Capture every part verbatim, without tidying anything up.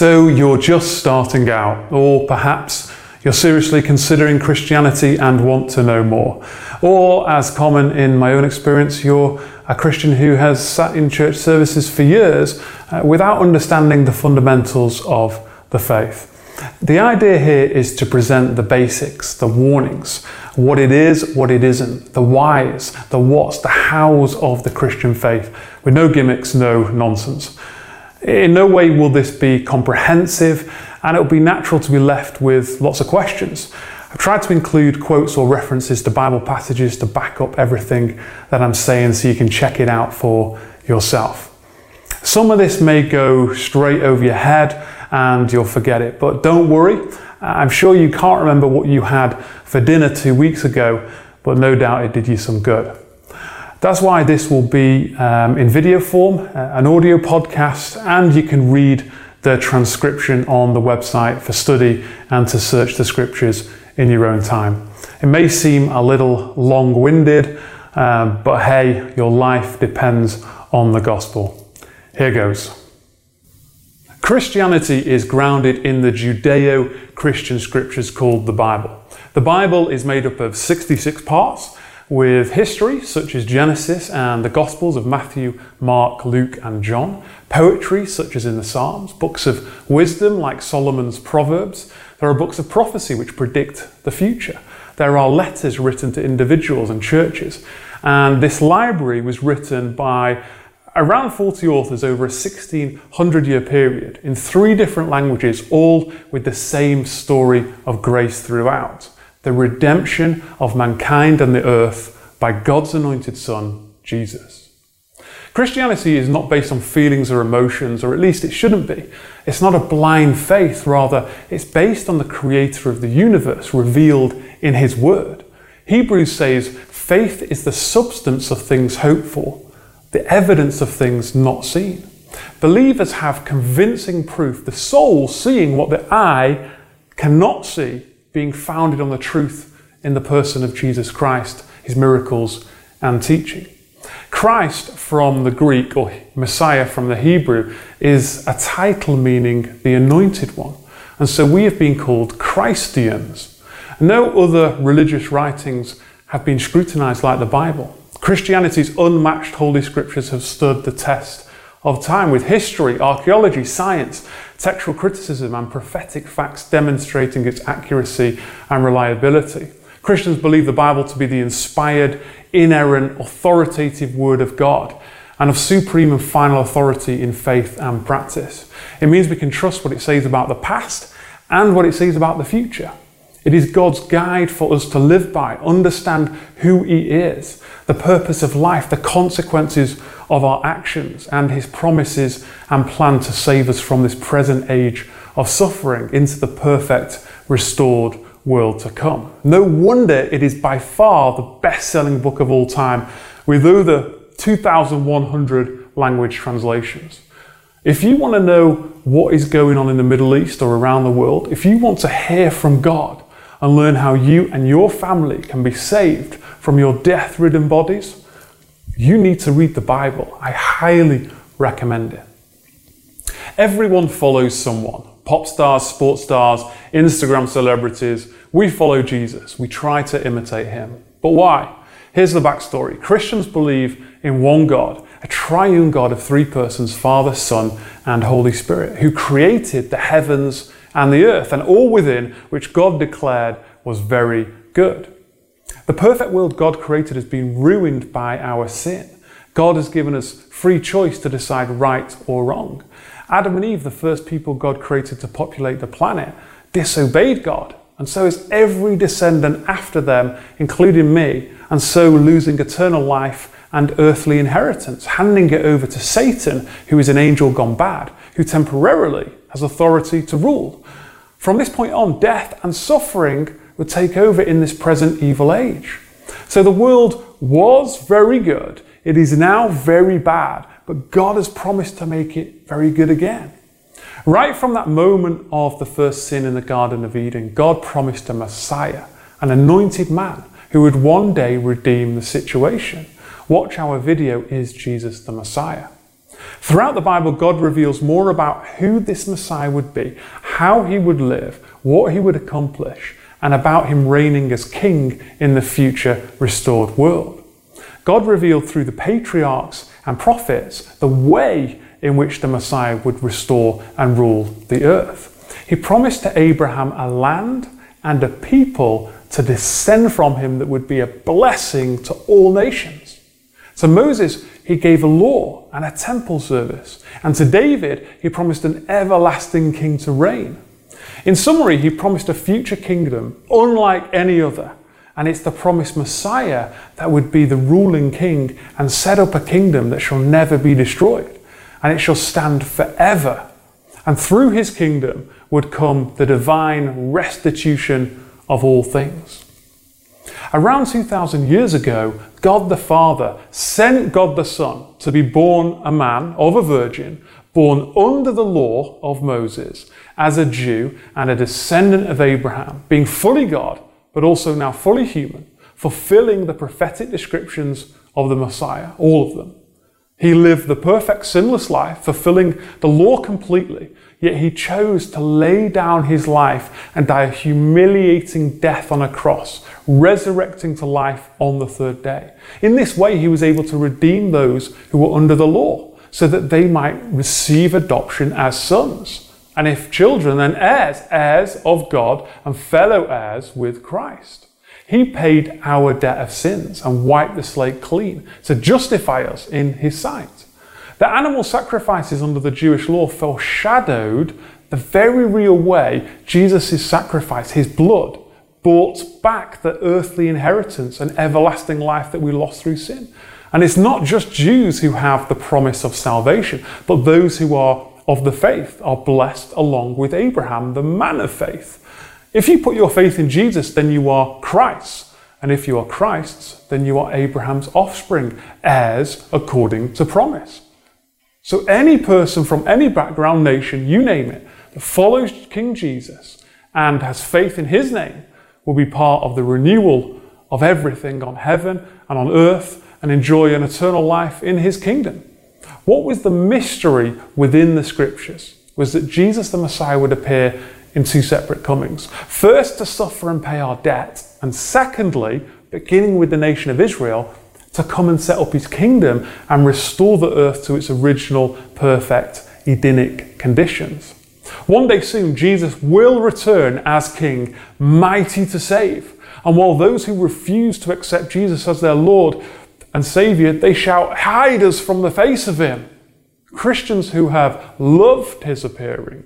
So you're just starting out, or perhaps you're seriously considering Christianity and want to know more. Or, as common in my own experience, you're a Christian who has sat in church services for years uh, without understanding the fundamentals of the faith. The idea here is to present the basics, the warnings, what it is, what it isn't, the whys, the whats, the hows of the Christian faith, with no gimmicks, no nonsense. In no way will this be comprehensive, and it will be natural to be left with lots of questions. I've tried to include quotes or references to Bible passages to back up everything that I'm saying so you can check it out for yourself. Some of this may go straight over your head and you'll forget it, but don't worry, I'm sure you can't remember what you had for dinner two weeks ago, but no doubt it did you some good. That's why this will be um, in video form, an audio podcast, and you can read the transcription on the website for study and to search the scriptures in your own time. It may seem a little long-winded, um, but hey, your life depends on the gospel. Here goes. Christianity is grounded in the Judeo-Christian scriptures called the Bible. The Bible is made up of sixty-six parts, with history such as Genesis and the Gospels of Matthew, Mark, Luke and John, poetry such as in the Psalms, books of wisdom like Solomon's Proverbs. There are books of prophecy which predict the future. There are letters written to individuals and churches, and this library was written by around forty authors over a sixteen hundred year period in three different languages, all with the same story of grace throughout. The redemption of mankind and the earth by God's anointed Son, Jesus. Christianity is not based on feelings or emotions, or at least it shouldn't be. It's not a blind faith, rather it's based on the creator of the universe revealed in his word. Hebrews says, faith is the substance of things hoped for, the evidence of things not seen. Believers have convincing proof, the soul seeing what the eye cannot see, being founded on the truth in the person of Jesus Christ, his miracles and teaching. Christ from the Greek, or Messiah from the Hebrew, is a title meaning the anointed one. And so we have been called Christians. No other religious writings have been scrutinized like the Bible. Christianity's unmatched holy scriptures have stood the test of time, with history, archaeology, science, textual criticism and prophetic facts demonstrating its accuracy and reliability. Christians believe the Bible to be the inspired, inerrant, authoritative Word of God, and of supreme and final authority in faith and practice. It means we can trust what it says about the past and what it says about the future. It is God's guide for us to live by, understand who he is, the purpose of life, the consequences of our actions, and his promises and plan to save us from this present age of suffering into the perfect, restored world to come. No wonder it is by far the best-selling book of all time, with over two thousand one hundred language translations. If you want to know what is going on in the Middle East or around the world, if you want to hear from God and learn how you and your family can be saved from your death-ridden bodies, you need to read the Bible. I highly recommend it. Everyone follows someone. Pop stars, sports stars, Instagram celebrities. We follow Jesus. We try to imitate him. But why? Here's the backstory. Christians believe in one God, a triune God of three persons, Father, Son, and Holy Spirit, who created the heavens and the earth, and all within which God declared was very good. The perfect world God created has been ruined by our sin. God has given us free choice to decide right or wrong. Adam and Eve, the first people God created to populate the planet, disobeyed God, and so is every descendant after them, including me, and so losing eternal life and earthly inheritance, handing it over to Satan, who is an angel gone bad, who temporarily has authority to rule. From this point on, death and suffering would take over in this present evil age. So the world was very good, it is now very bad, but God has promised to make it very good again. Right from that moment of the first sin in the Garden of Eden, God promised a Messiah, an anointed man, who would one day redeem the situation. Watch our video, Is Jesus the Messiah? Throughout the Bible, God reveals more about who this Messiah would be, how he would live, what he would accomplish, and about him reigning as king in the future restored world. God revealed through the patriarchs and prophets the way in which the Messiah would restore and rule the earth. He promised to Abraham a land and a people to descend from him that would be a blessing to all nations. To Moses, he gave a law and a temple service. And to David, he promised an everlasting king to reign. In summary, he promised a future kingdom unlike any other. And it's the promised Messiah that would be the ruling king and set up a kingdom that shall never be destroyed. And it shall stand forever. And through his kingdom would come the divine restitution of all things. Around two thousand years ago, God the Father sent God the Son to be born a man of a virgin, born under the law of Moses, as a Jew and a descendant of Abraham, being fully God, but also now fully human, fulfilling the prophetic descriptions of the Messiah, all of them. He lived the perfect sinless life, fulfilling the law completely, yet he chose to lay down his life and die a humiliating death on a cross, resurrecting to life on the third day. In this way, he was able to redeem those who were under the law, so that they might receive adoption as sons, and if children, then heirs, heirs of God and fellow heirs with Christ. He paid our debt of sins and wiped the slate clean to justify us in his sight. The animal sacrifices under the Jewish law foreshadowed the very real way Jesus' sacrifice, his blood, bought back the earthly inheritance and everlasting life that we lost through sin. And it's not just Jews who have the promise of salvation, but those who are of the faith are blessed along with Abraham, the man of faith. If you put your faith in Jesus, then you are Christ's. And if you are Christ's, then you are Abraham's offspring, heirs according to promise. So any person from any background, nation, you name it, that follows King Jesus and has faith in his name will be part of the renewal of everything on heaven and on earth and enjoy an eternal life in his kingdom. What was the mystery within the scriptures was that Jesus the Messiah would appear in two separate comings. First, to suffer and pay our debt, and secondly, beginning with the nation of Israel, to come and set up his kingdom and restore the earth to its original, perfect, Edenic conditions. One day soon, Jesus will return as king, mighty to save. And while those who refuse to accept Jesus as their Lord and Savior, they shout, "Hide us from the face of him." Christians who have loved his appearing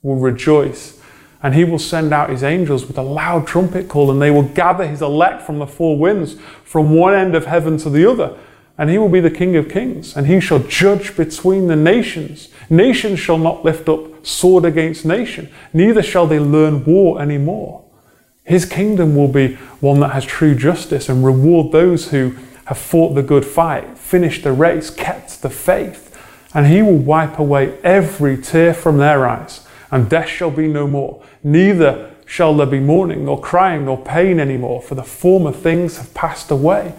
will rejoice, and he will send out his angels with a loud trumpet call, and they will gather his elect from the four winds, from one end of heaven to the other, and he will be the King of Kings, and he shall judge between the nations. Nations shall not lift up sword against nation, neither shall they learn war anymore. His kingdom will be one that has true justice and reward those who have fought the good fight, finished the race, kept the faith, and he will wipe away every tear from their eyes. And death shall be no more, neither shall there be mourning, nor crying, nor pain any more, for the former things have passed away.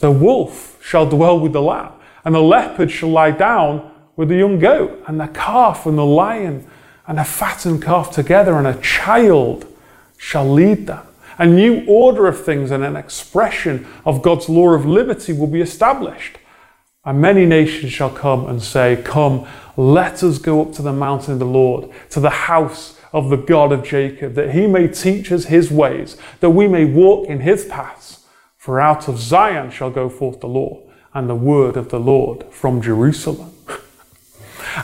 The wolf shall dwell with the lamb, and the leopard shall lie down with the young goat, and the calf and the lion, and a fattened calf together, and a child shall lead them. A new order of things and an expression of God's law of liberty will be established. And many nations shall come and say, "Come, let us go up to the mountain of the Lord, to the house of the God of Jacob, that he may teach us his ways, that we may walk in his paths. For out of Zion shall go forth the law and the word of the Lord from Jerusalem."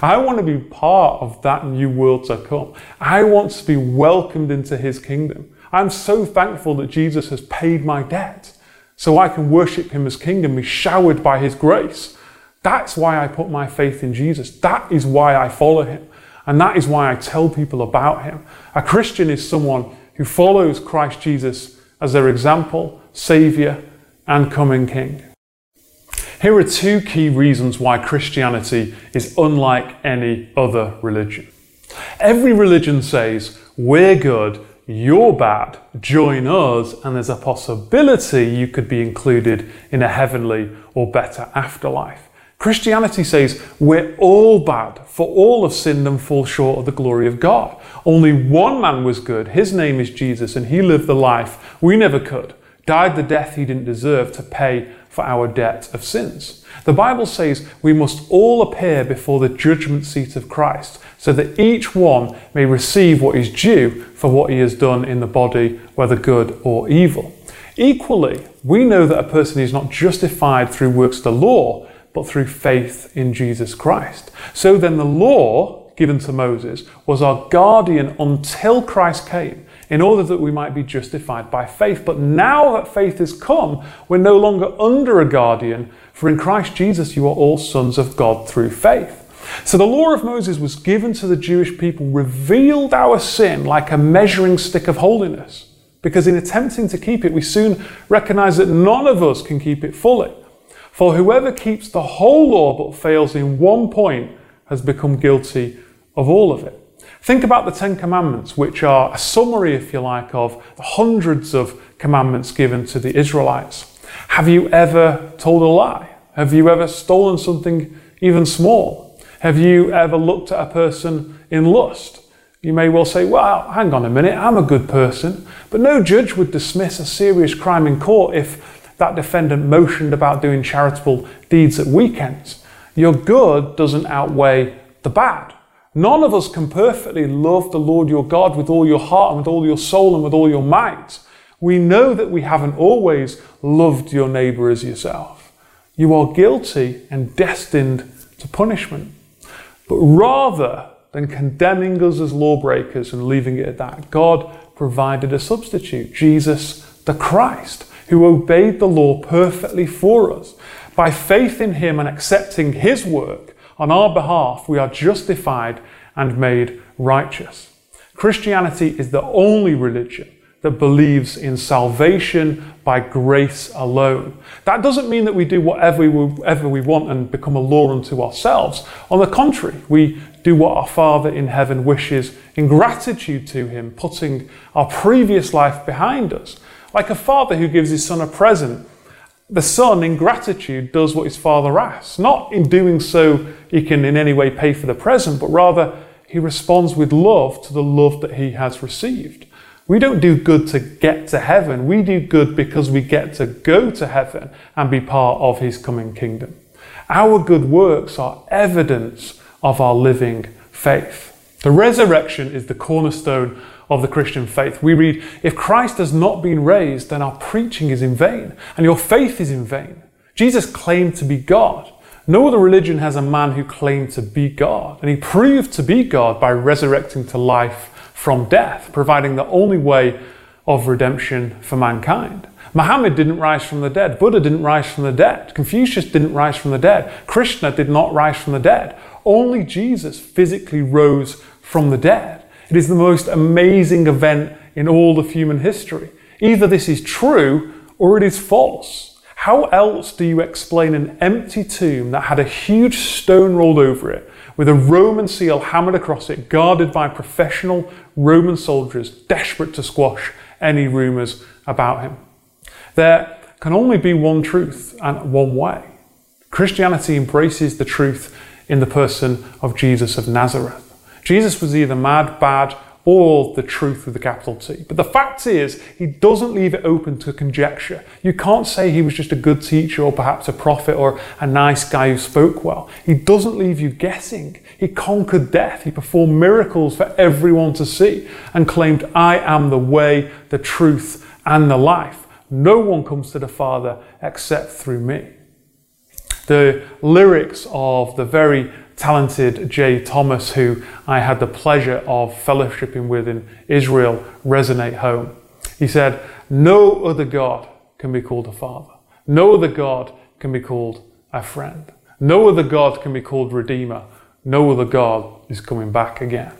I want to be part of that new world to come. I want to be welcomed into his kingdom. I'm so thankful that Jesus has paid my debt, so I can worship him as king and be showered by his grace. That's why I put my faith in Jesus. That is why I follow him. And that is why I tell people about him. A Christian is someone who follows Christ Jesus as their example, Savior, and coming King. Here are two key reasons why Christianity is unlike any other religion. Every religion says, "We're good, you're bad, join us, and there's a possibility you could be included in a heavenly or better afterlife." Christianity says we're all bad, for all have sinned and fall short of the glory of God. Only one man was good, his name is Jesus, and he lived the life we never could, died the death he didn't deserve to pay for our debt of sins. The Bible says we must all appear before the judgment seat of Christ, so that each one may receive what is due for what he has done in the body, whether good or evil. Equally, we know that a person is not justified through works of the law, but through faith in Jesus Christ. So then the law given to Moses was our guardian until Christ came, in order that we might be justified by faith. But now that faith has come, we're no longer under a guardian, for in Christ Jesus you are all sons of God through faith. So the law of Moses was given to the Jewish people, revealed our sin like a measuring stick of holiness, because in attempting to keep it, we soon recognize that none of us can keep it fully. For whoever keeps the whole law but fails in one point has become guilty of all of it. Think about the Ten Commandments, which are a summary, if you like, of the hundreds of commandments given to the Israelites. Have you ever told a lie? Have you ever stolen something even small? Have you ever looked at a person in lust? You may well say, well, hang on a minute, I'm a good person. But no judge would dismiss a serious crime in court if that defendant motioned about doing charitable deeds at weekends. Your good doesn't outweigh the bad. None of us can perfectly love the Lord your God with all your heart and with all your soul and with all your might. We know that we haven't always loved your neighbor as yourself. You are guilty and destined to punishment. But rather than condemning us as lawbreakers and leaving it at that, God provided a substitute, Jesus the Christ, who obeyed the law perfectly for us. By faith in him and accepting his work on our behalf, we are justified and made righteous. Christianity is the only religion that believes in salvation by grace alone. That doesn't mean that we do whatever we, whatever we want and become a law unto ourselves. On the contrary, we do what our Father in heaven wishes in gratitude to him, putting our previous life behind us. Like a father who gives his son a present, the son in gratitude does what his father asks. Not in doing so he can in any way pay for the present, but rather he responds with love to the love that he has received. We don't do good to get to heaven. We do good because we get to go to heaven and be part of his coming kingdom. Our good works are evidence of our living faith. The resurrection is the cornerstone of the Christian faith. We read, if Christ has not been raised, then our preaching is in vain, and your faith is in vain. Jesus claimed to be God. No other religion has a man who claimed to be God, and he proved to be God by resurrecting to life from death, providing the only way of redemption for mankind. Muhammad didn't rise from the dead. Buddha didn't rise from the dead. Confucius didn't rise from the dead. Krishna did not rise from the dead. Only Jesus physically rose from the dead. It is the most amazing event in all of human history. Either this is true or it is false. How else do you explain an empty tomb that had a huge stone rolled over it, with a Roman seal hammered across it, guarded by professional Roman soldiers desperate to squash any rumours about him? There can only be one truth and one way. Christianity embraces the truth in the person of Jesus of Nazareth. Jesus was either mad, bad, or the truth with a capital T. But the fact is, he doesn't leave it open to conjecture. You can't say he was just a good teacher or perhaps a prophet or a nice guy who spoke well. He doesn't leave you guessing. He conquered death. He performed miracles for everyone to see and claimed, I am the way, the truth, and the life. No one comes to the Father except through me. The lyrics of the very talented Jay Thomas, who I had the pleasure of fellowshipping with in Israel, resonate home. He said, no other God can be called a father. No other God can be called a friend. No other God can be called Redeemer. No other God is coming back again.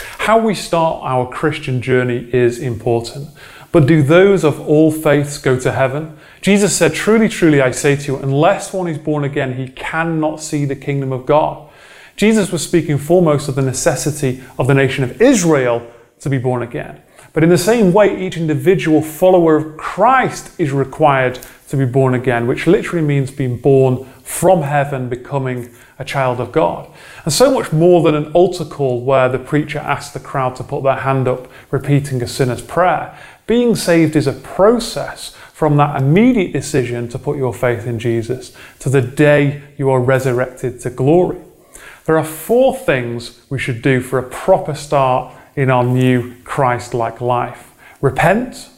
How we start our Christian journey is important. But do those of all faiths go to heaven? Jesus said, truly, truly, I say to you, unless one is born again, he cannot see the kingdom of God. Jesus was speaking foremost of the necessity of the nation of Israel to be born again. But in the same way, each individual follower of Christ is required to be born again, which literally means being born from heaven, becoming a child of God. And so much more than an altar call where the preacher asks the crowd to put their hand up, repeating a sinner's prayer. Being saved is a process from that immediate decision to put your faith in Jesus to the day you are resurrected to glory. There are four things we should do for a proper start in our new Christ-like life. Repent,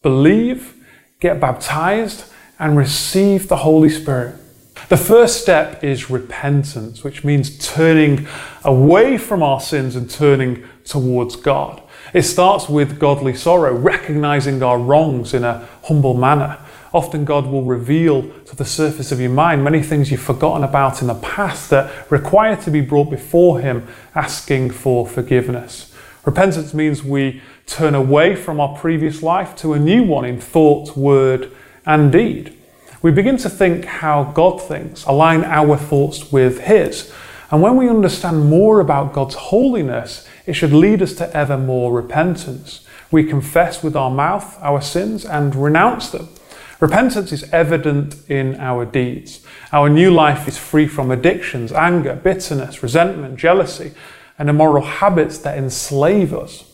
believe, get baptized, and receive the Holy Spirit. The first step is repentance, which means turning away from our sins and turning towards God. It starts with godly sorrow, recognizing our wrongs in a humble manner. Often God will reveal to the surface of your mind many things you've forgotten about in the past that require to be brought before Him, asking for forgiveness. Repentance means we turn away from our previous life to a new one in thought, word, and deed. We begin to think how God thinks, align our thoughts with His. And when we understand more about God's holiness, it should lead us to ever more repentance. We confess with our mouth our sins and renounce them. Repentance is evident in our deeds. Our new life is free from addictions, anger, bitterness, resentment, jealousy, and immoral habits that enslave us.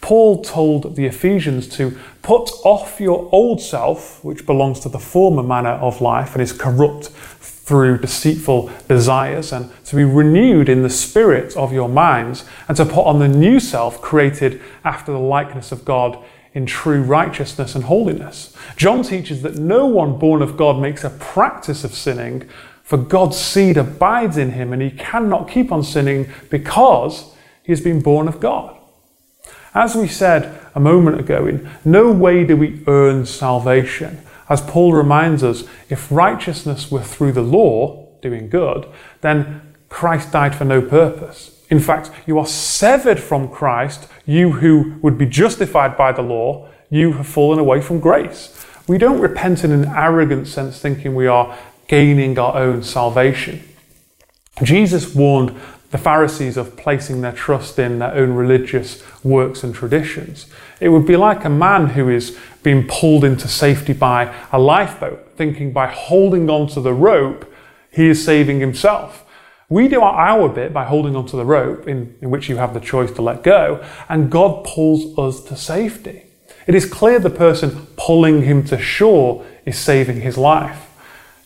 Paul told the Ephesians to put off your old self, which belongs to the former manner of life and is corrupt through deceitful desires, and to be renewed in the spirit of your minds, and to put on the new self created after the likeness of God in true righteousness and holiness. John teaches that no one born of God makes a practice of sinning, for God's seed abides in him, and he cannot keep on sinning because he has been born of God. As we said a moment ago, in no way do we earn salvation. As Paul reminds us, if righteousness were through the law, doing good, then Christ died for no purpose. In fact, you are severed from Christ, you who would be justified by the law, you have fallen away from grace. We don't repent in an arrogant sense, thinking we are gaining our own salvation. Jesus warned the Pharisees of placing their trust in their own religious works and traditions. It would be like a man who is being pulled into safety by a lifeboat, thinking by holding onto the rope, he is saving himself. We do our bit by holding onto the rope, in, in which you have the choice to let go, and God pulls us to safety. It is clear the person pulling him to shore is saving his life.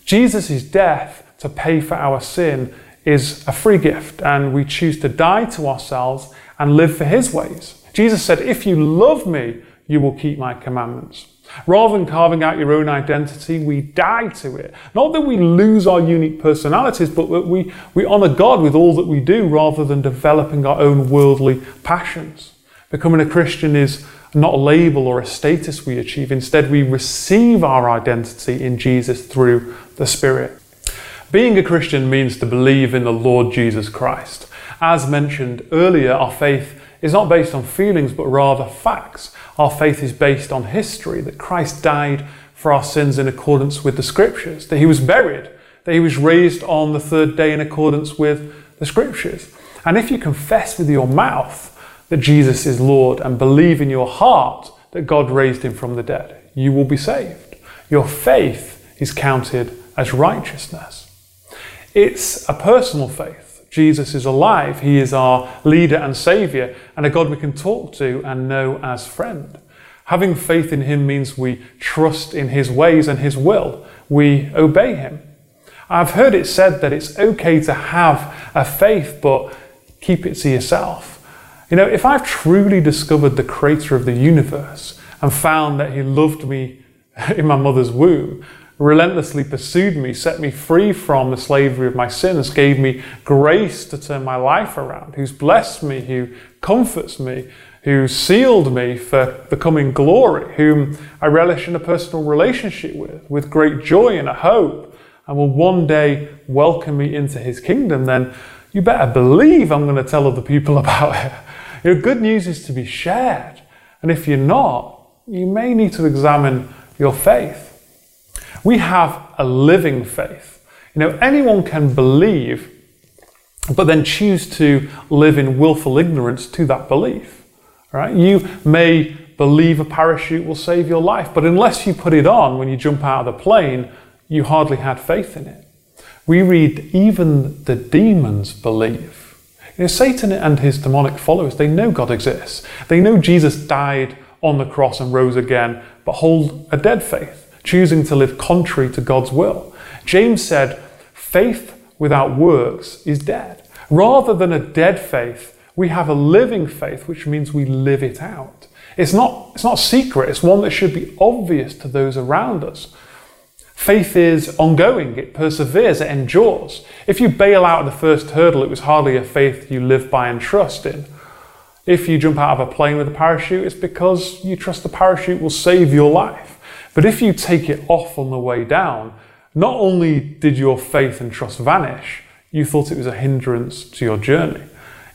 Jesus' death to pay for our sin is a free gift, and we choose to die to ourselves and live for His ways. Jesus said, if you love me, you will keep my commandments. Rather than carving out your own identity, we die to it. Not that we lose our unique personalities, but that we, we honor God with all that we do rather than developing our own worldly passions. Becoming a Christian is not a label or a status we achieve. Instead, we receive our identity in Jesus through the Spirit. Being a Christian means to believe in the Lord Jesus Christ. As mentioned earlier, our faith is not based on feelings, but rather facts. Our faith is based on history, that Christ died for our sins in accordance with the Scriptures, that He was buried, that He was raised on the third day in accordance with the Scriptures. And if you confess with your mouth that Jesus is Lord and believe in your heart that God raised Him from the dead, you will be saved. Your faith is counted as righteousness. It's a personal faith. Jesus is alive. He is our leader and saviour, and a God we can talk to and know as friend. Having faith in Him means we trust in His ways and His will. We obey Him. I've heard it said that it's okay to have a faith, but keep it to yourself. You know, if I've truly discovered the creator of the universe and found that He loved me in my mother's womb, relentlessly pursued me, set me free from the slavery of my sins, gave me grace to turn my life around, who's blessed me, who comforts me, who sealed me for the coming glory, whom I relish in a personal relationship with, with great joy and a hope, and will one day welcome me into His kingdom, then you better believe I'm going to tell other people about it. Your good news is to be shared, and if you're not, you may need to examine your faith. We have a living faith. You know, anyone can believe, but then choose to live in willful ignorance to that belief, right? You may believe a parachute will save your life. But unless you put it on when you jump out of the plane, you hardly had faith in it. We read, even the demons believe. You know, Satan and his demonic followers, they know God exists. They know Jesus died on the cross and rose again, but hold a dead faith, choosing to live contrary to God's will. James said, faith without works is dead. Rather than a dead faith, we have a living faith, which means we live it out. It's not, it's not secret, it's one that should be obvious to those around us. Faith is ongoing, it perseveres, it endures. If you bail out of the first hurdle, it was hardly a faith you live by and trust in. If you jump out of a plane with a parachute, it's because you trust the parachute will save your life. But if you take it off on the way down, not only did your faith and trust vanish, you thought it was a hindrance to your journey.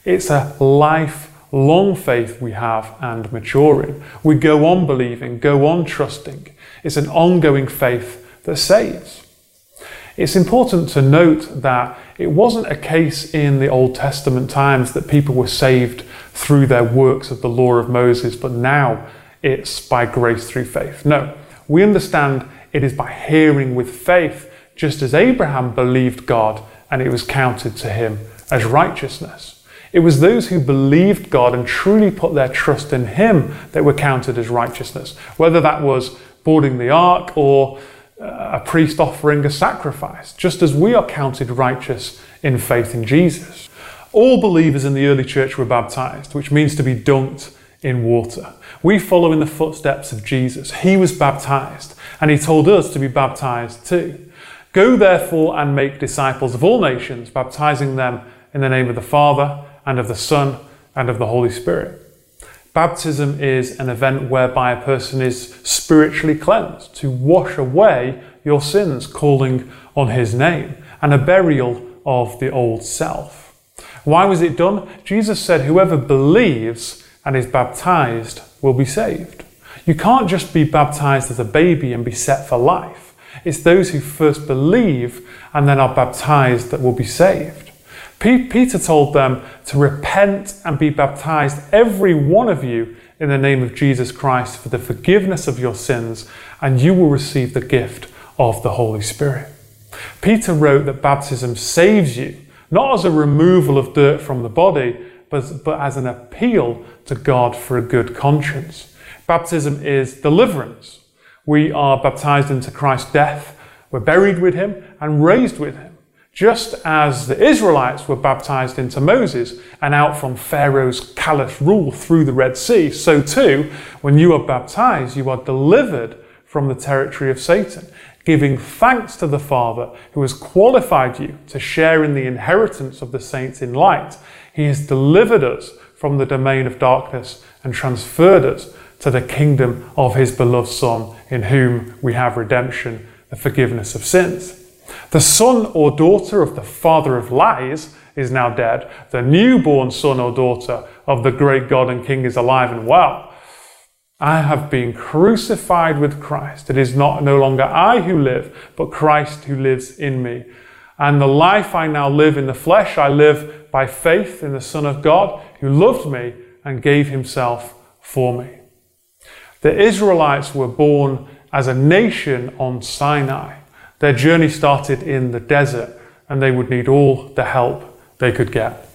It's a lifelong faith we have and mature in. We go on believing, go on trusting. It's an ongoing faith that saves. It's important to note that it wasn't a case in the Old Testament times that people were saved through their works of the law of Moses, but now it's by grace through faith. No, we understand it is by hearing with faith, just as Abraham believed God and it was counted to him as righteousness. It was those who believed God and truly put their trust in him that were counted as righteousness, whether that was boarding the ark or a priest offering a sacrifice, just as we are counted righteous in faith in Jesus. All believers in the early church were baptized, which means to be dunked in water. We follow in the footsteps of Jesus. He was baptized, and he told us to be baptized too. Go therefore and make disciples of all nations, baptizing them in the name of the Father, and of the Son, and of the Holy Spirit. Baptism is an event whereby a person is spiritually cleansed, to wash away your sins, calling on his name, and a burial of the old self. Why was it done? Jesus said, whoever believes and is baptized will be saved. You can't just be baptized as a baby and be set for life. It's those who first believe and then are baptized that will be saved. Peter told them to repent and be baptized, every one of you, in the name of Jesus Christ for the forgiveness of your sins, and you will receive the gift of the Holy Spirit. Peter wrote that baptism saves you, not as a removal of dirt from the body, but, but as an appeal to God for a good conscience. Baptism is deliverance. We are baptized into Christ's death, we're buried with him and raised with him. Just as the Israelites were baptized into Moses and out from Pharaoh's callous rule through the Red Sea, so too, when you are baptized, you are delivered from the territory of Satan, giving thanks to the Father who has qualified you to share in the inheritance of the saints in light. He has delivered us from the domain of darkness and transferred us to the kingdom of his beloved Son, in whom we have redemption, the forgiveness of sins. The son or daughter of the father of lies is now dead. The newborn son or daughter of the great God and King is alive and well. I have been crucified with Christ. It is not no longer I who live, but Christ who lives in me. And the life I now live in the flesh, I live by faith in the Son of God who loved me and gave himself for me. The Israelites were born as a nation on Sinai. Their journey started in the desert, and they would need all the help they could get.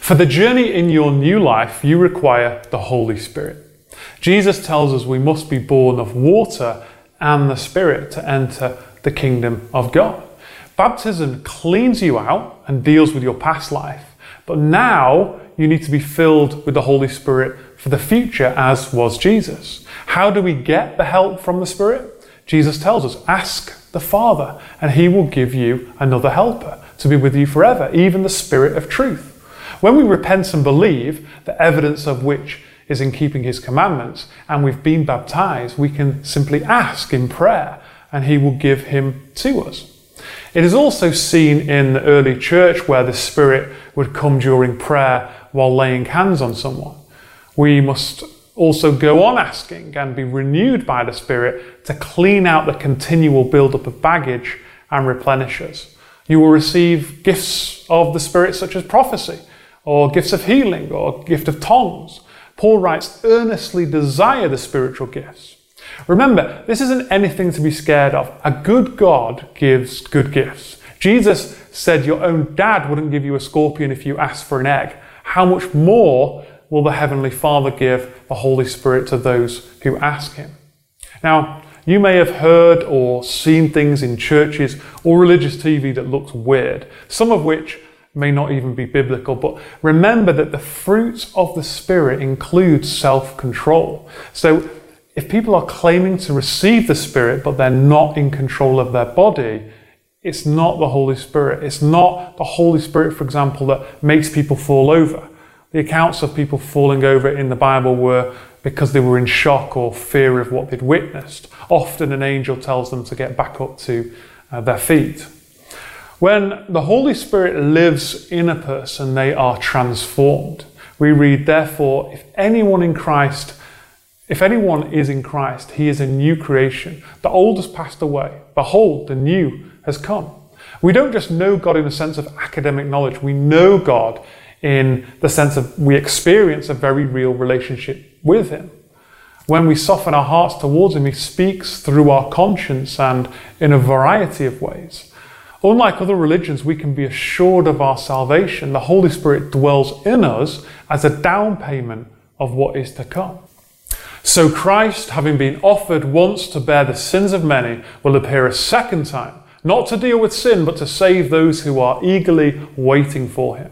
For the journey in your new life, you require the Holy Spirit. Jesus tells us we must be born of water and the Spirit to enter the kingdom of God. Baptism cleans you out and deals with your past life, but now you need to be filled with the Holy Spirit for the future, as was Jesus. How do we get the help from the Spirit? Jesus tells us, ask the Father, and he will give you another helper to be with you forever, even the Spirit of truth. When we repent and believe, the evidence of which is in keeping his commandments, and we've been baptized, we can simply ask in prayer, and he will give him to us. It is also seen in the early church where the Spirit would come during prayer while laying hands on someone. We must also go on asking and be renewed by the Spirit to clean out the continual build-up of baggage and replenish us. You will receive gifts of the Spirit such as prophecy, or gifts of healing, or gift of tongues. Paul writes, earnestly desire the spiritual gifts. Remember, this isn't anything to be scared of. A good God gives good gifts. Jesus said your own dad wouldn't give you a scorpion if you asked for an egg. How much more will the Heavenly Father give the Holy Spirit to those who ask Him? Now, you may have heard or seen things in churches or religious T V that looks weird, some of which may not even be biblical, but remember that the fruits of the Spirit include self-control. So if people are claiming to receive the Spirit but they're not in control of their body, it's not the Holy Spirit. It's not the Holy Spirit, for example, that makes people fall over. The accounts of people falling over in the Bible were because they were in shock or fear of what they'd witnessed. Often an angel tells them to get back up to uh, their feet. When the Holy Spirit lives in a person, they are transformed. We read, therefore, if anyone in Christ, if anyone is in Christ, he is a new creation. The old has passed away. Behold, the new has come. We don't just know God in a sense of academic knowledge. We know God in the sense of we experience a very real relationship with Him. When we soften our hearts towards Him, He speaks through our conscience and in a variety of ways. Unlike other religions, we can be assured of our salvation. The Holy Spirit dwells in us as a down payment of what is to come. So Christ, having been offered once to bear the sins of many, will appear a second time, not to deal with sin, but to save those who are eagerly waiting for Him.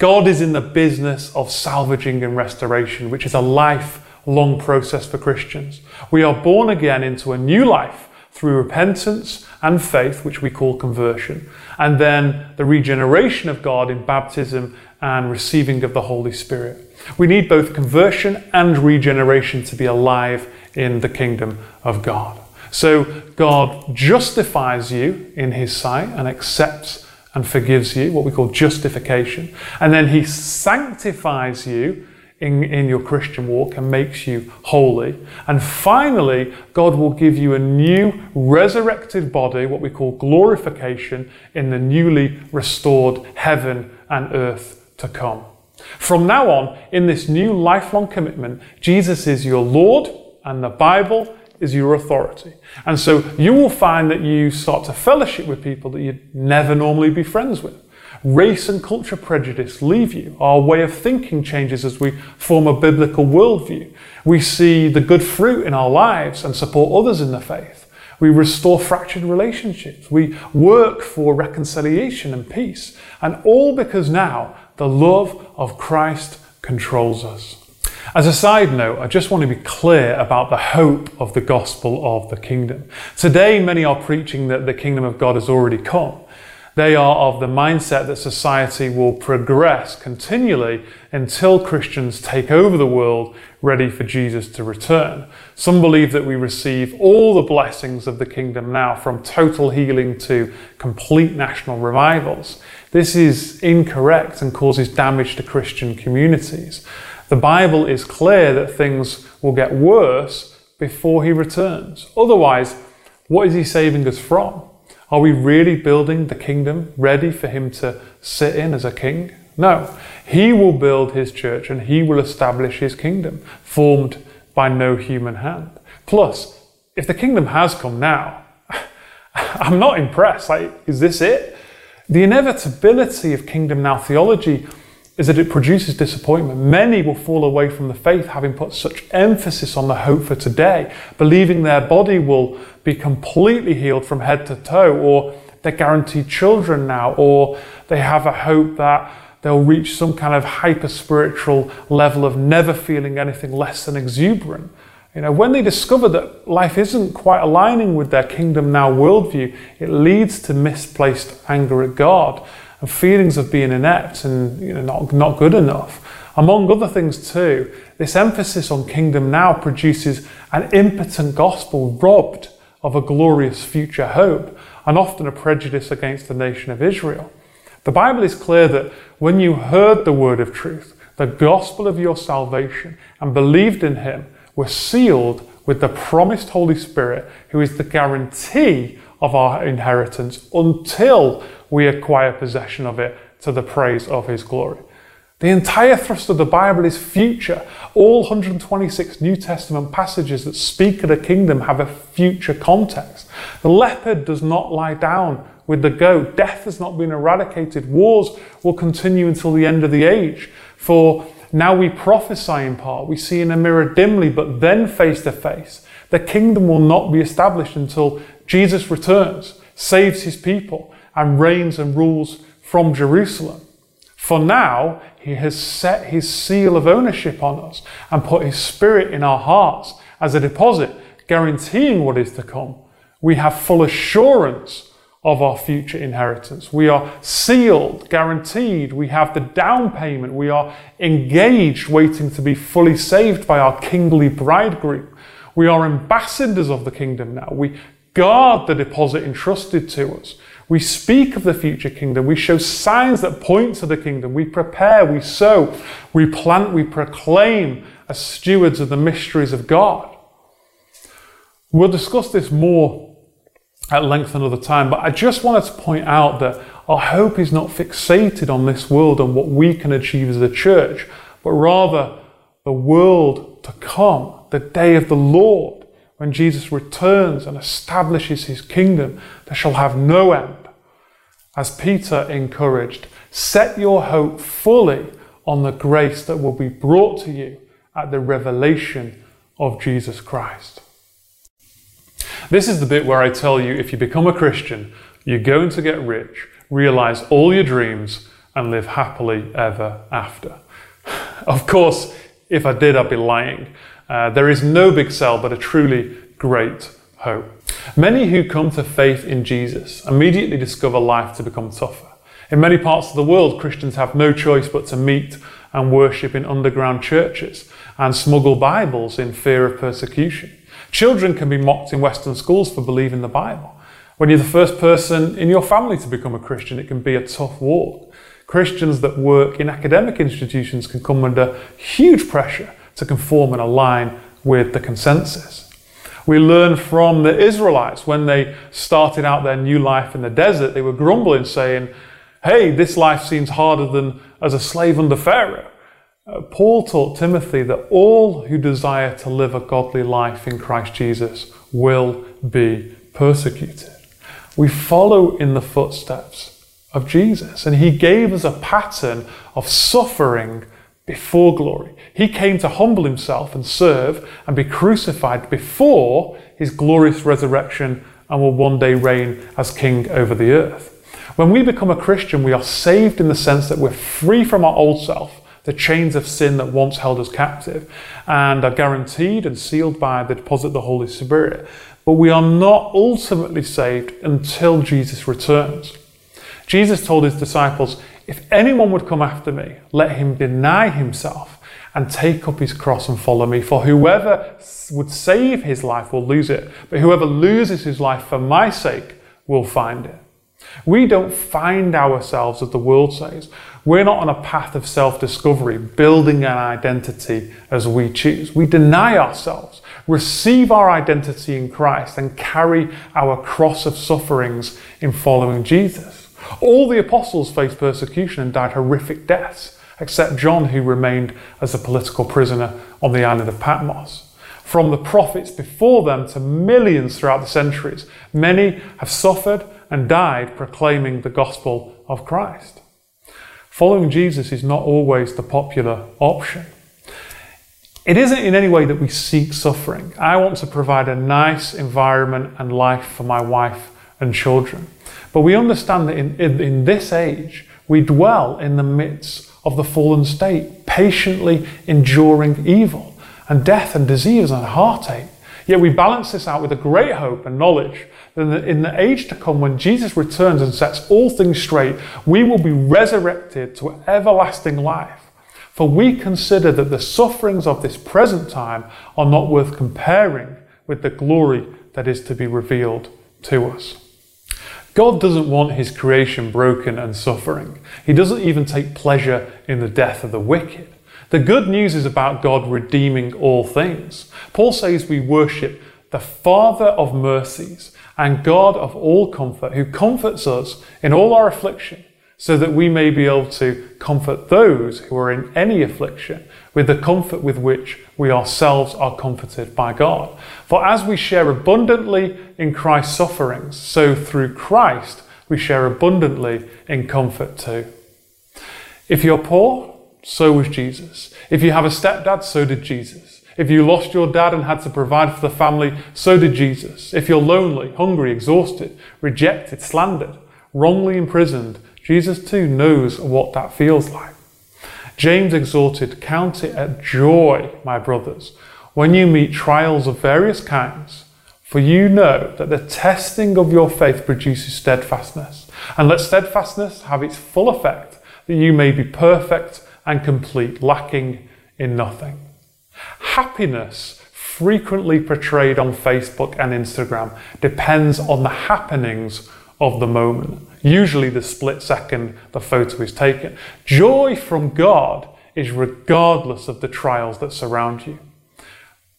God is in the business of salvaging and restoration, which is a lifelong process for Christians. We are born again into a new life through repentance and faith, which we call conversion, and then the regeneration of God in baptism and receiving of the Holy Spirit. We need both conversion and regeneration to be alive in the kingdom of God. So God justifies you in His sight and accepts and forgives you, what we call justification. And then He sanctifies you in, in your Christian walk and makes you holy. And finally, God will give you a new resurrected body, what we call glorification, in the newly restored heaven and earth to come. From now on, in this new lifelong commitment, Jesus is your Lord and the Bible is your authority. And so you will find that you start to fellowship with people that you'd never normally be friends with. Race and culture prejudice leave you. Our way of thinking changes as we form a biblical worldview. We see the good fruit in our lives and support others in the faith. We restore fractured relationships. We work for reconciliation and peace. And all because now the love of Christ controls us. As a side note, I just want to be clear about the hope of the gospel of the kingdom. Today, many are preaching that the kingdom of God has already come. They are of the mindset that society will progress continually until Christians take over the world, ready for Jesus to return. Some believe that we receive all the blessings of the kingdom now, from total healing to complete national revivals. This is incorrect and causes damage to Christian communities. The Bible is clear that things will get worse before He returns. Otherwise, what is He saving us from? Are we really building the kingdom ready for Him to sit in as a king? No. He will build His church and He will establish His kingdom, formed by no human hand. Plus, if the kingdom has come now, I'm not impressed. Like, is this it? The inevitability of kingdom now theology is that it produces disappointment. Many will fall away from the faith, having put such emphasis on the hope for today, believing their body will be completely healed from head to toe, or they're guaranteed children now, or they have a hope that they'll reach some kind of hyper-spiritual level of never feeling anything less than exuberant. You know, when they discover that life isn't quite aligning with their kingdom now worldview, it leads to misplaced anger at God and feelings of being inept and, you know, not, not good enough. Among other things too, this emphasis on kingdom now produces an impotent gospel robbed of a glorious future hope, and often a prejudice against the nation of Israel. The Bible is clear that when you heard the word of truth, the gospel of your salvation, and believed in Him, were sealed with the promised Holy Spirit, who is the guarantee of our inheritance until we acquire possession of it, to the praise of His glory. The entire thrust of the Bible is future. All one hundred twenty-six New Testament passages that speak of the kingdom have a future context. The leopard does not lie down with the goat. Death has not been eradicated. Wars will continue until the end of the age. For now we prophesy in part, we see in a mirror dimly, but then face to face. The kingdom will not be established until Jesus returns, saves his people, and reigns and rules from Jerusalem. For now, he has set his seal of ownership on us and put his spirit in our hearts as a deposit, guaranteeing what is to come. We have full assurance of our future inheritance. We are sealed, guaranteed. We have the down payment. We are engaged, waiting to be fully saved by our kingly bridegroom. We are ambassadors of the kingdom now. We guard the deposit entrusted to us. We speak of the future kingdom. We show signs that point to the kingdom. We prepare, we sow, we plant, we proclaim as stewards of the mysteries of God. We'll discuss this more at length another time, but I just wanted to point out that our hope is not fixated on this world and what we can achieve as a church, but rather the world to come, the day of the Lord, when Jesus returns and establishes his kingdom that shall have no end. As Peter encouraged, set your hope fully on the grace that will be brought to you at the revelation of Jesus Christ. This is the bit where I tell you, if you become a Christian, you're going to get rich, realize all your dreams, and live happily ever after. Of course, if I did, I'd be lying. Uh, there is no big sell, but a truly great hope. Many who come to faith in Jesus immediately discover life to become tougher. In many parts of the world, Christians have no choice but to meet and worship in underground churches and smuggle Bibles in fear of persecution. Children can be mocked in Western schools for believing the Bible. When you're the first person in your family to become a Christian, it can be a tough walk. Christians that work in academic institutions can come under huge pressure to conform and align with the consensus. We learn from the Israelites when they started out their new life in the desert, they were grumbling, saying, hey, this life seems harder than as a slave under Pharaoh. Uh, Paul taught Timothy that all who desire to live a godly life in Christ Jesus will be persecuted. We follow in the footsteps of Jesus, and he gave us a pattern of suffering before glory. He came to humble himself and serve and be crucified before his glorious resurrection and will one day reign as king over the earth. When we become a Christian, we are saved in the sense that we're free from our old self, the chains of sin that once held us captive, and are guaranteed and sealed by the deposit of the Holy Spirit. But we are not ultimately saved until Jesus returns. Jesus told his disciples, if anyone would come after me, let him deny himself and take up his cross and follow me. For whoever would save his life will lose it, but whoever loses his life for my sake will find it. We don't find ourselves, as the world says. We're not on a path of self-discovery, building an identity as we choose. We deny ourselves, receive our identity in Christ, and carry our cross of sufferings in following Jesus. All the apostles faced persecution and died horrific deaths, except John, who remained as a political prisoner on the island of Patmos. From the prophets before them to millions throughout the centuries, many have suffered and died proclaiming the gospel of Christ. Following Jesus is not always the popular option. It isn't in any way that we seek suffering. I want to provide a nice environment and life for my wife and children. But we understand that in, in, in this age, we dwell in the midst of the fallen state, patiently enduring evil and death and disease and heartache. Yet we balance this out with a great hope and knowledge that in the age to come, when Jesus returns and sets all things straight, we will be resurrected to everlasting life. For we consider that the sufferings of this present time are not worth comparing with the glory that is to be revealed to us. God doesn't want his creation broken and suffering. He doesn't even take pleasure in the death of the wicked. The good news is about God redeeming all things. Paul says we worship the Father of mercies and God of all comfort, who comforts us in all our affliction, so that we may be able to comfort those who are in any affliction with the comfort with which we ourselves are comforted by God. For as we share abundantly in Christ's sufferings, so through Christ we share abundantly in comfort too. If you're poor, so was Jesus. If you have a stepdad, so did Jesus. If you lost your dad and had to provide for the family, so did Jesus. If you're lonely, hungry, exhausted, rejected, slandered, wrongly imprisoned, Jesus too knows what that feels like. James exhorted, "Count it a joy, my brothers, when you meet trials of various kinds, for you know that the testing of your faith produces steadfastness. And let steadfastness have its full effect, that you may be perfect and complete, lacking in nothing." Happiness, frequently portrayed on Facebook and Instagram, depends on the happenings of the moment, usually the split second the photo is taken. Joy from God is regardless of the trials that surround you.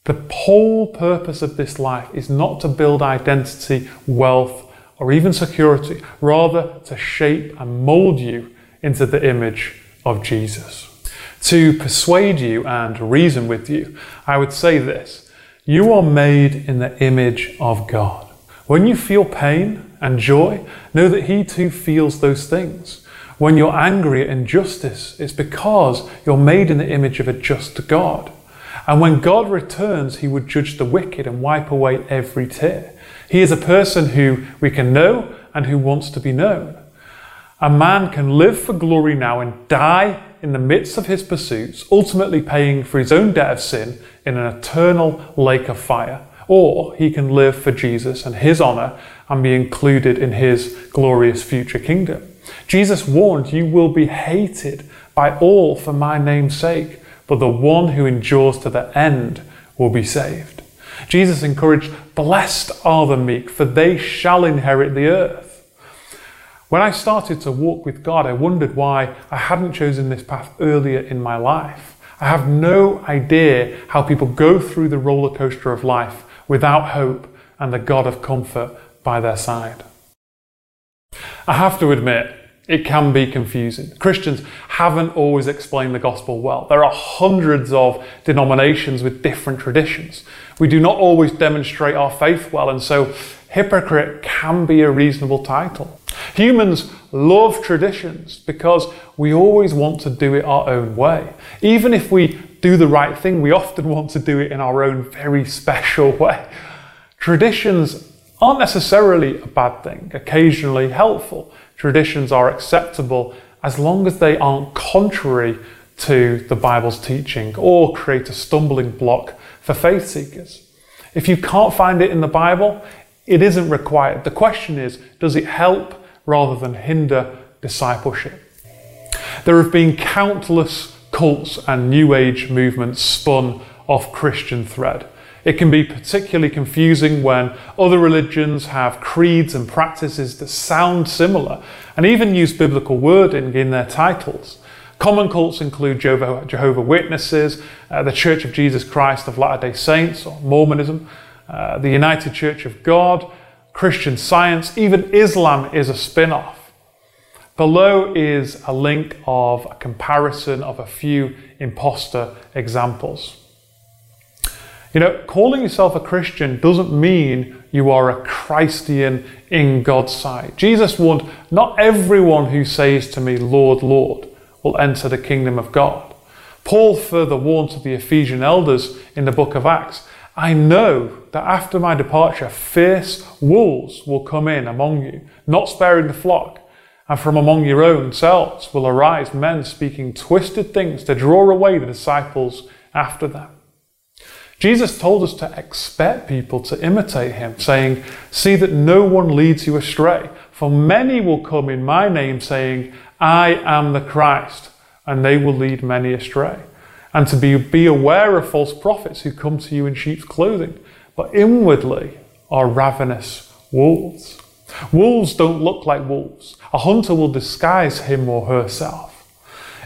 The whole purpose of this life is not to build identity, wealth, or even security, rather to shape and mould you into the image of Jesus. To persuade you and reason with you, I would say this: you are made in the image of God. When you feel pain and joy, know that He too feels those things. When you're angry at injustice, it's because you're made in the image of a just God. And when God returns, He would judge the wicked and wipe away every tear. He is a person who we can know and who wants to be known. A man can live for glory now and die in the midst of his pursuits, ultimately paying for his own debt of sin in an eternal lake of fire. Or he can live for Jesus and His honour and be included in His glorious future kingdom. Jesus warned, "You will be hated by all for my name's sake, but the one who endures to the end will be saved." Jesus encouraged, "Blessed are the meek, for they shall inherit the earth." When I started to walk with God, I wondered why I hadn't chosen this path earlier in my life. I have no idea how people go through the roller coaster of life without hope and the God of comfort by their side. I have to admit, it can be confusing. Christians haven't always explained the gospel well. There are hundreds of denominations with different traditions. We do not always demonstrate our faith well, and so hypocrite can be a reasonable title. Humans love traditions because we always want to do it our own way. Even if we do the right thing, we often want to do it in our own very special way. Traditions aren't necessarily a bad thing, occasionally helpful. Traditions are acceptable as long as they aren't contrary to the Bible's teaching or create a stumbling block for faith seekers. If you can't find it in the Bible, it isn't required. The question is, does it help rather than hinder discipleship? There have been countless cults and New Age movements spun off Christian thread. It can be particularly confusing when other religions have creeds and practices that sound similar and even use biblical wording in their titles. Common cults include Jehovah's Witnesses, uh, the Church of Jesus Christ of Latter-day Saints, or Mormonism, uh, the United Church of God, Christian Science. Even Islam is a spin-off. Below is a link of a comparison of a few imposter examples. You know, calling yourself a Christian doesn't mean you are a Christian in God's sight. Jesus warned, "Not everyone who says to me, 'Lord, Lord,' will enter the kingdom of God." Paul further warned to the Ephesian elders in the book of Acts, "I know that after my departure, fierce wolves will come in among you, not sparing the flock. And from among your own selves will arise men speaking twisted things to draw away the disciples after them." Jesus told us to expect people to imitate Him, saying, "See that no one leads you astray, for many will come in my name saying, 'I am the Christ,' and they will lead many astray. And to be, be aware of false prophets who come to you in sheep's clothing, but inwardly are ravenous wolves." Wolves don't look like wolves. A hunter will disguise him or herself.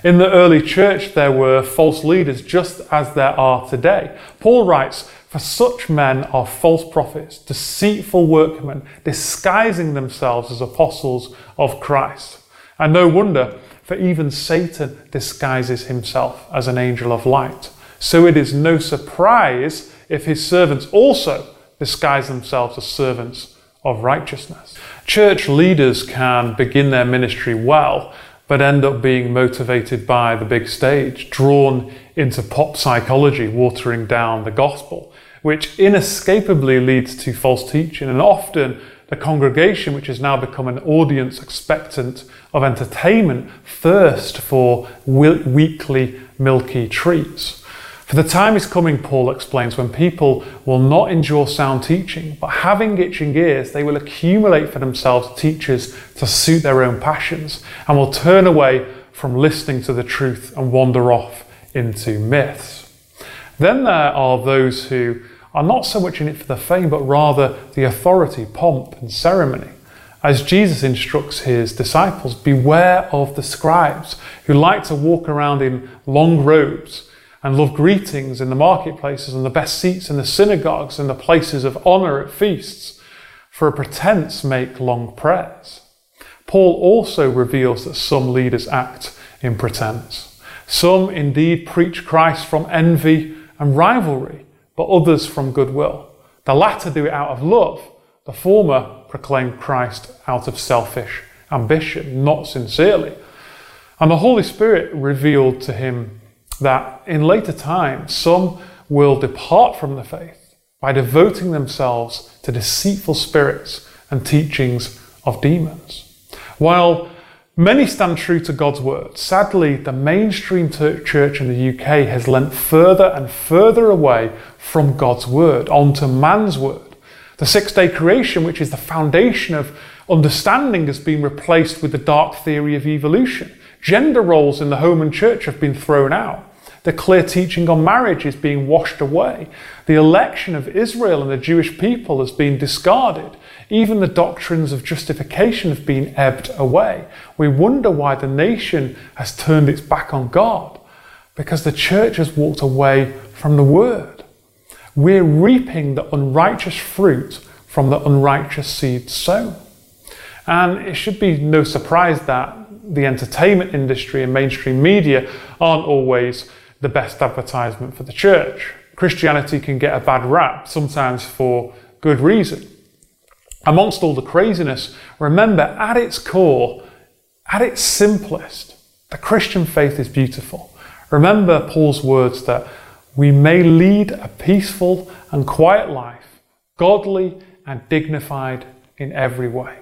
In the early church, there were false leaders just as there are today. Paul writes, "For such men are false prophets, deceitful workmen, disguising themselves as apostles of Christ." And no wonder, for even Satan disguises himself as an angel of light. So it is no surprise if his servants also disguise themselves as servants of righteousness. Church leaders can begin their ministry well, but end up being motivated by the big stage, drawn into pop psychology, watering down the gospel, which inescapably leads to false teaching. And often the congregation, which has now become an audience expectant of entertainment, thirsts for weekly milky treats. For the time is coming, Paul explains, when people will not endure sound teaching, but having itching ears, they will accumulate for themselves teachers to suit their own passions, and will turn away from listening to the truth and wander off into myths. Then there are those who are not so much in it for the fame, but rather the authority, pomp, and ceremony. As Jesus instructs his disciples, beware of the scribes who like to walk around in long robes and love greetings in the marketplaces and the best seats in the synagogues and the places of honor at feasts, for a pretense make long prayers. Paul also reveals that some leaders act in pretense. Some indeed preach Christ from envy and rivalry, but others from goodwill. The latter do it out of love, the former proclaim Christ out of selfish ambition, not sincerely. And the Holy Spirit revealed to him that in later times, some will depart from the faith by devoting themselves to deceitful spirits and teachings of demons. While many stand true to God's word, sadly, the mainstream church in the U K has leant further and further away from God's word, onto man's word. The six-day creation, which is the foundation of understanding, has been replaced with the dark theory of evolution. Gender roles in the home and church have been thrown out. The clear teaching on marriage is being washed away. The election of Israel and the Jewish people has been discarded. Even the doctrines of justification have been ebbed away. We wonder why the nation has turned its back on God, because the church has walked away from the word. We're reaping the unrighteous fruit from the unrighteous seed sown. And it should be no surprise that the entertainment industry and mainstream media aren't always the best advertisement for the church. Christianity can get a bad rap, sometimes for good reason. Amongst all the craziness, remember, at its core, at its simplest, the Christian faith is beautiful. Remember Paul's words that we may lead a peaceful and quiet life, godly and dignified in every way.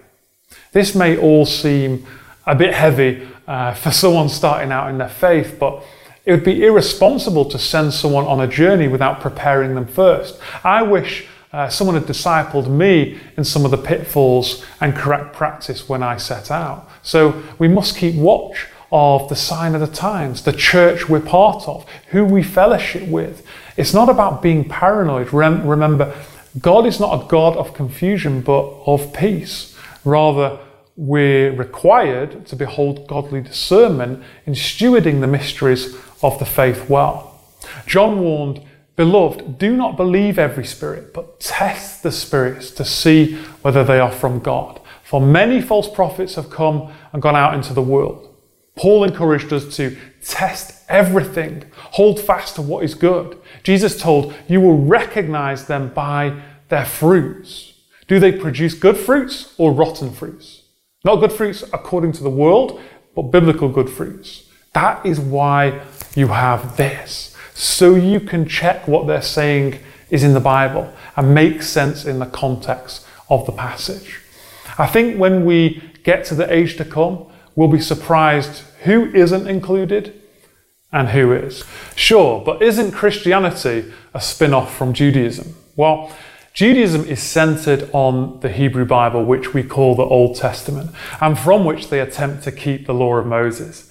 This may all seem a bit heavy uh, for someone starting out in their faith, but it would be irresponsible to send someone on a journey without preparing them first. I wish uh, someone had discipled me in some of the pitfalls and correct practice when I set out. So we must keep watch of the sign of the times, the church we're part of, who we fellowship with. It's not about being paranoid. Rem- remember, God is not a God of confusion, but of peace. Rather, we're required to behold godly discernment in stewarding the mysteries of the faith well. John warned, "Beloved, do not believe every spirit, but test the spirits to see whether they are from God. For many false prophets have come and gone out into the world." Paul encouraged us to test everything, hold fast to what is good. Jesus told, "You will recognize them by their fruits." Do they produce good fruits or rotten fruits? Not good fruits according to the world, but biblical good fruits. That is why you have this, so you can check what they're saying is in the Bible and make sense in the context of the passage. I think when we get to the age to come, we'll be surprised who isn't included and who is. Sure, but isn't Christianity a spin-off from Judaism? Well, Judaism is centered on the Hebrew Bible, which we call the Old Testament, and from which they attempt to keep the law of Moses.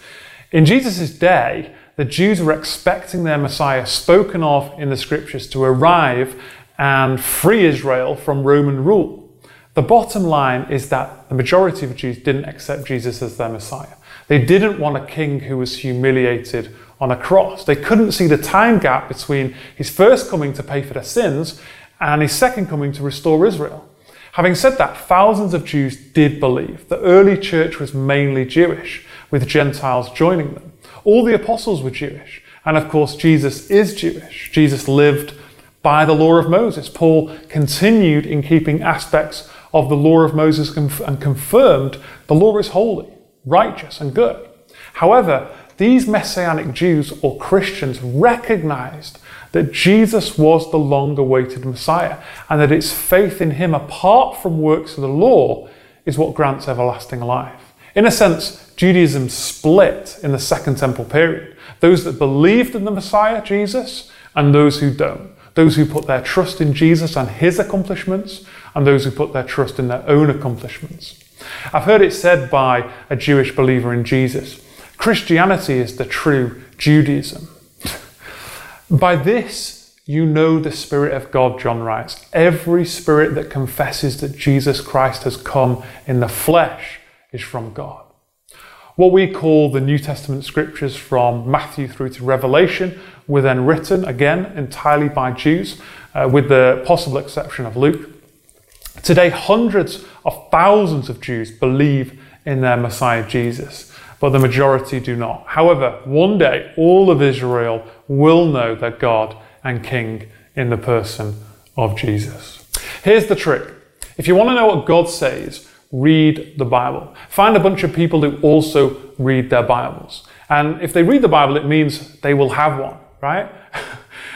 In Jesus' day, the Jews were expecting their Messiah, spoken of in the scriptures, to arrive and free Israel from Roman rule. The bottom line is that the majority of Jews didn't accept Jesus as their Messiah. They didn't want a king who was humiliated on a cross. They couldn't see the time gap between his first coming to pay for their sins and his second coming to restore Israel. Having said that, thousands of Jews did believe. The early church was mainly Jewish, with Gentiles joining them. All the apostles were Jewish. And of course, Jesus is Jewish. Jesus lived by the law of Moses. Paul continued in keeping aspects of the law of Moses and confirmed the law is holy, righteous, and good. However, these Messianic Jews or Christians recognized that Jesus was the long-awaited Messiah and that it's faith in him apart from works of the law is what grants everlasting life. In a sense, Judaism split in the Second Temple period. Those that believed in the Messiah, Jesus, and those who don't. Those who put their trust in Jesus and his accomplishments, and those who put their trust in their own accomplishments. I've heard it said by a Jewish believer in Jesus, Christianity is the true Judaism. By this, you know the Spirit of God, John writes. Every spirit that confesses that Jesus Christ has come in the flesh is from God. What we call the New Testament scriptures from Matthew through to Revelation were then written, again, entirely by Jews, uh, with the possible exception of Luke. Today, hundreds of thousands of Jews believe in their Messiah Jesus, but the majority do not. However, one day, all of Israel will know their God and King in the person of Jesus. Here's the trick. If you want to know what God says, read the Bible. Find a bunch of people who also read their Bibles. And if they read the Bible, it means they will have one, right?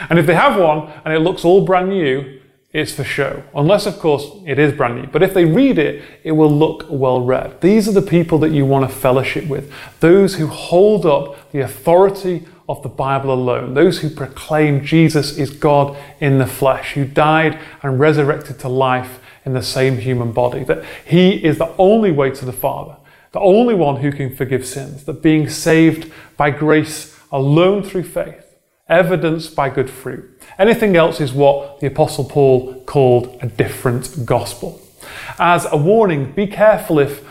And if they have one and it looks all brand new, it's for show. Unless, of course, it is brand new. But if they read it, it will look well read. These are the people that you want to fellowship with. Those who hold up the authority of the Bible alone. Those who proclaim Jesus is God in the flesh, who died and resurrected to life in the same human body, that he is the only way to the Father, the only one who can forgive sins, that being saved by grace alone through faith, evidenced by good fruit. Anything else is what the Apostle Paul called a different gospel. As a warning, be careful if,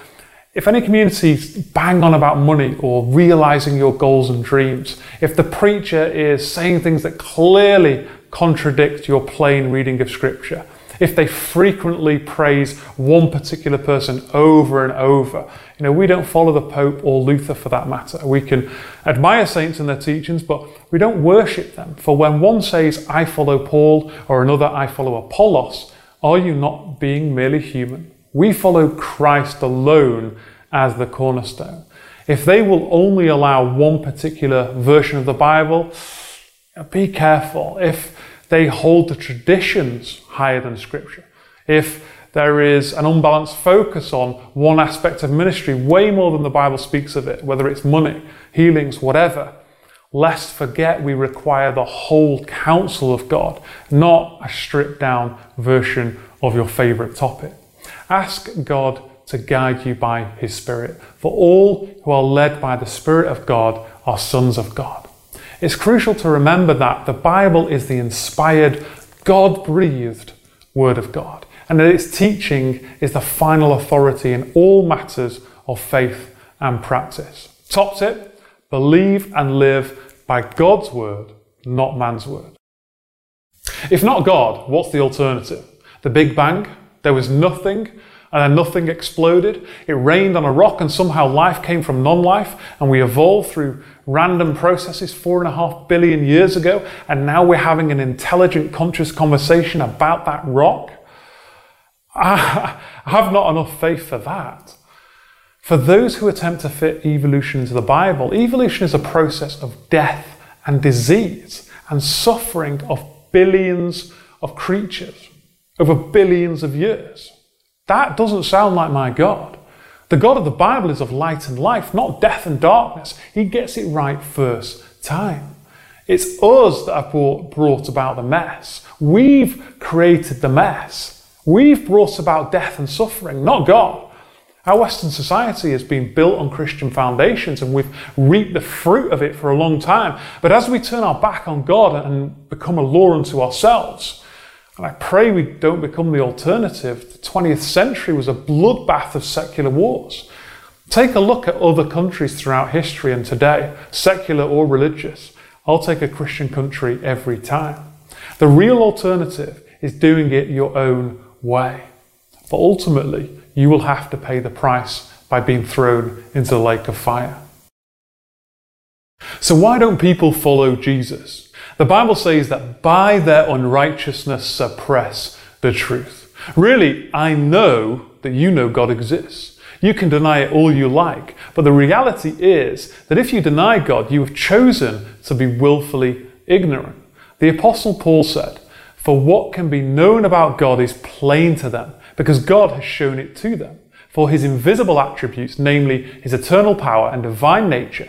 if any communities bang on about money or realizing your goals and dreams, if the preacher is saying things that clearly contradict your plain reading of Scripture, if they frequently praise one particular person over and over. You know, we don't follow the Pope or Luther for that matter. We can admire saints and their teachings, but we don't worship them. For when one says, I follow Paul, or another, I follow Apollos, are you not being merely human? We follow Christ alone as the cornerstone. If they will only allow one particular version of the Bible, be careful. If they hold the traditions higher than Scripture. If there is an unbalanced focus on one aspect of ministry, way more than the Bible speaks of it, whether it's money, healings, whatever, lest forget we require the whole counsel of God, not a stripped-down version of your favourite topic. Ask God to guide you by His Spirit, for all who are led by the Spirit of God are sons of God. It's crucial to remember that the Bible is the inspired, God-breathed Word of God, and that its teaching is the final authority in all matters of faith and practice. Top tip, believe and live by God's Word, not man's word. If not God, what's the alternative? The Big Bang? There was nothing, and then nothing exploded. It rained on a rock, and somehow life came from non-life, and we evolved through random processes four and a half billion years ago, and now we're having an intelligent, conscious conversation about that rock? I have not enough faith for that. For those who attempt to fit evolution into the Bible, evolution is a process of death and disease and suffering of billions of creatures over billions of years. That doesn't sound like my God. The God of the Bible is of light and life, not death and darkness. He gets it right first time. It's us that have brought about the mess. We've created the mess. We've brought about death and suffering, not God. Our Western society has been built on Christian foundations and we've reaped the fruit of it for a long time. But as we turn our back on God and become a law unto ourselves, and I pray we don't become the alternative. The twentieth century was a bloodbath of secular wars. Take a look at other countries throughout history and today, secular or religious. I'll take a Christian country every time. The real alternative is doing it your own way. But ultimately, you will have to pay the price by being thrown into the lake of fire. So why don't people follow Jesus? The Bible says that by their unrighteousness suppress the truth. Really, I know that you know God exists. You can deny it all you like, but the reality is that if you deny God, you have chosen to be willfully ignorant. The Apostle Paul said, "For what can be known about God is plain to them, because God has shown it to them. For his invisible attributes, namely his eternal power and divine nature,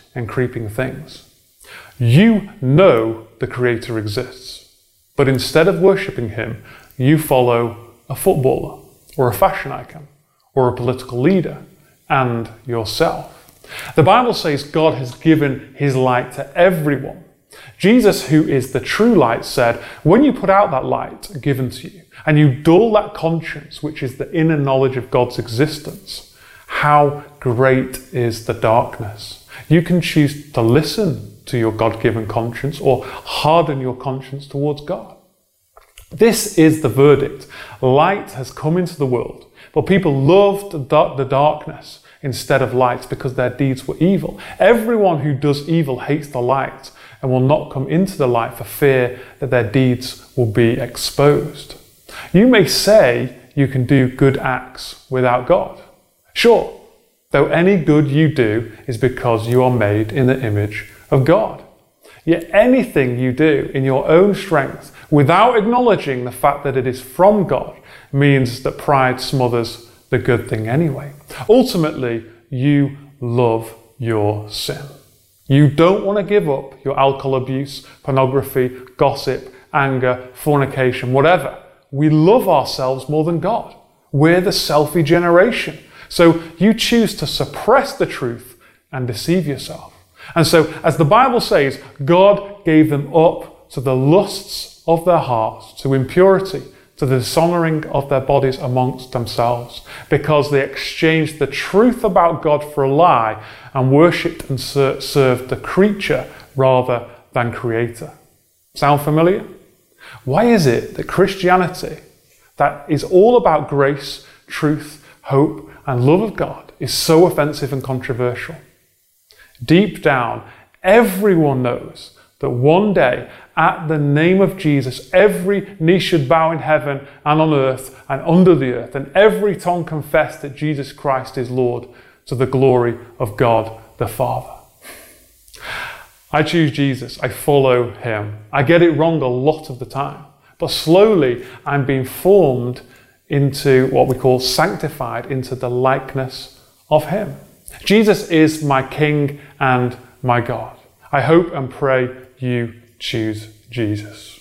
and creeping things." You know the Creator exists, but instead of worshipping him, you follow a footballer, or a fashion icon, or a political leader, and yourself. The Bible says God has given his light to everyone. Jesus, who is the true light, said, "When you put out that light given to you, and you dull that conscience, which is the inner knowledge of God's existence, how great is the darkness." You can choose to listen to your God-given conscience or harden your conscience towards God. This is the verdict. Light has come into the world, but people loved the darkness instead of light because their deeds were evil. Everyone who does evil hates the light and will not come into the light for fear that their deeds will be exposed. You may say you can do good acts without God. Sure, though any good you do is because you are made in the image of God. Yet anything you do in your own strength without acknowledging the fact that it is from God means that pride smothers the good thing anyway. Ultimately, you love your sin. You don't want to give up your alcohol abuse, pornography, gossip, anger, fornication, whatever. We love ourselves more than God. We're the selfie generation. So you choose to suppress the truth and deceive yourself. And so, as the Bible says, God gave them up to the lusts of their hearts, to impurity, to the dishonoring of their bodies amongst themselves, because they exchanged the truth about God for a lie and worshipped and served the creature rather than Creator. Sound familiar? Why is it that Christianity, that is all about grace, truth, hope, and love of God, is so offensive and controversial? Deep down, everyone knows that one day, at the name of Jesus, every knee should bow in heaven and on earth and under the earth, and every tongue confess that Jesus Christ is Lord, to the glory of God the Father. I choose Jesus. I follow him. I get it wrong a lot of the time, but slowly I'm being formed into what we call sanctified, into the likeness of him. Jesus is my King and my God. I hope and pray you choose Jesus.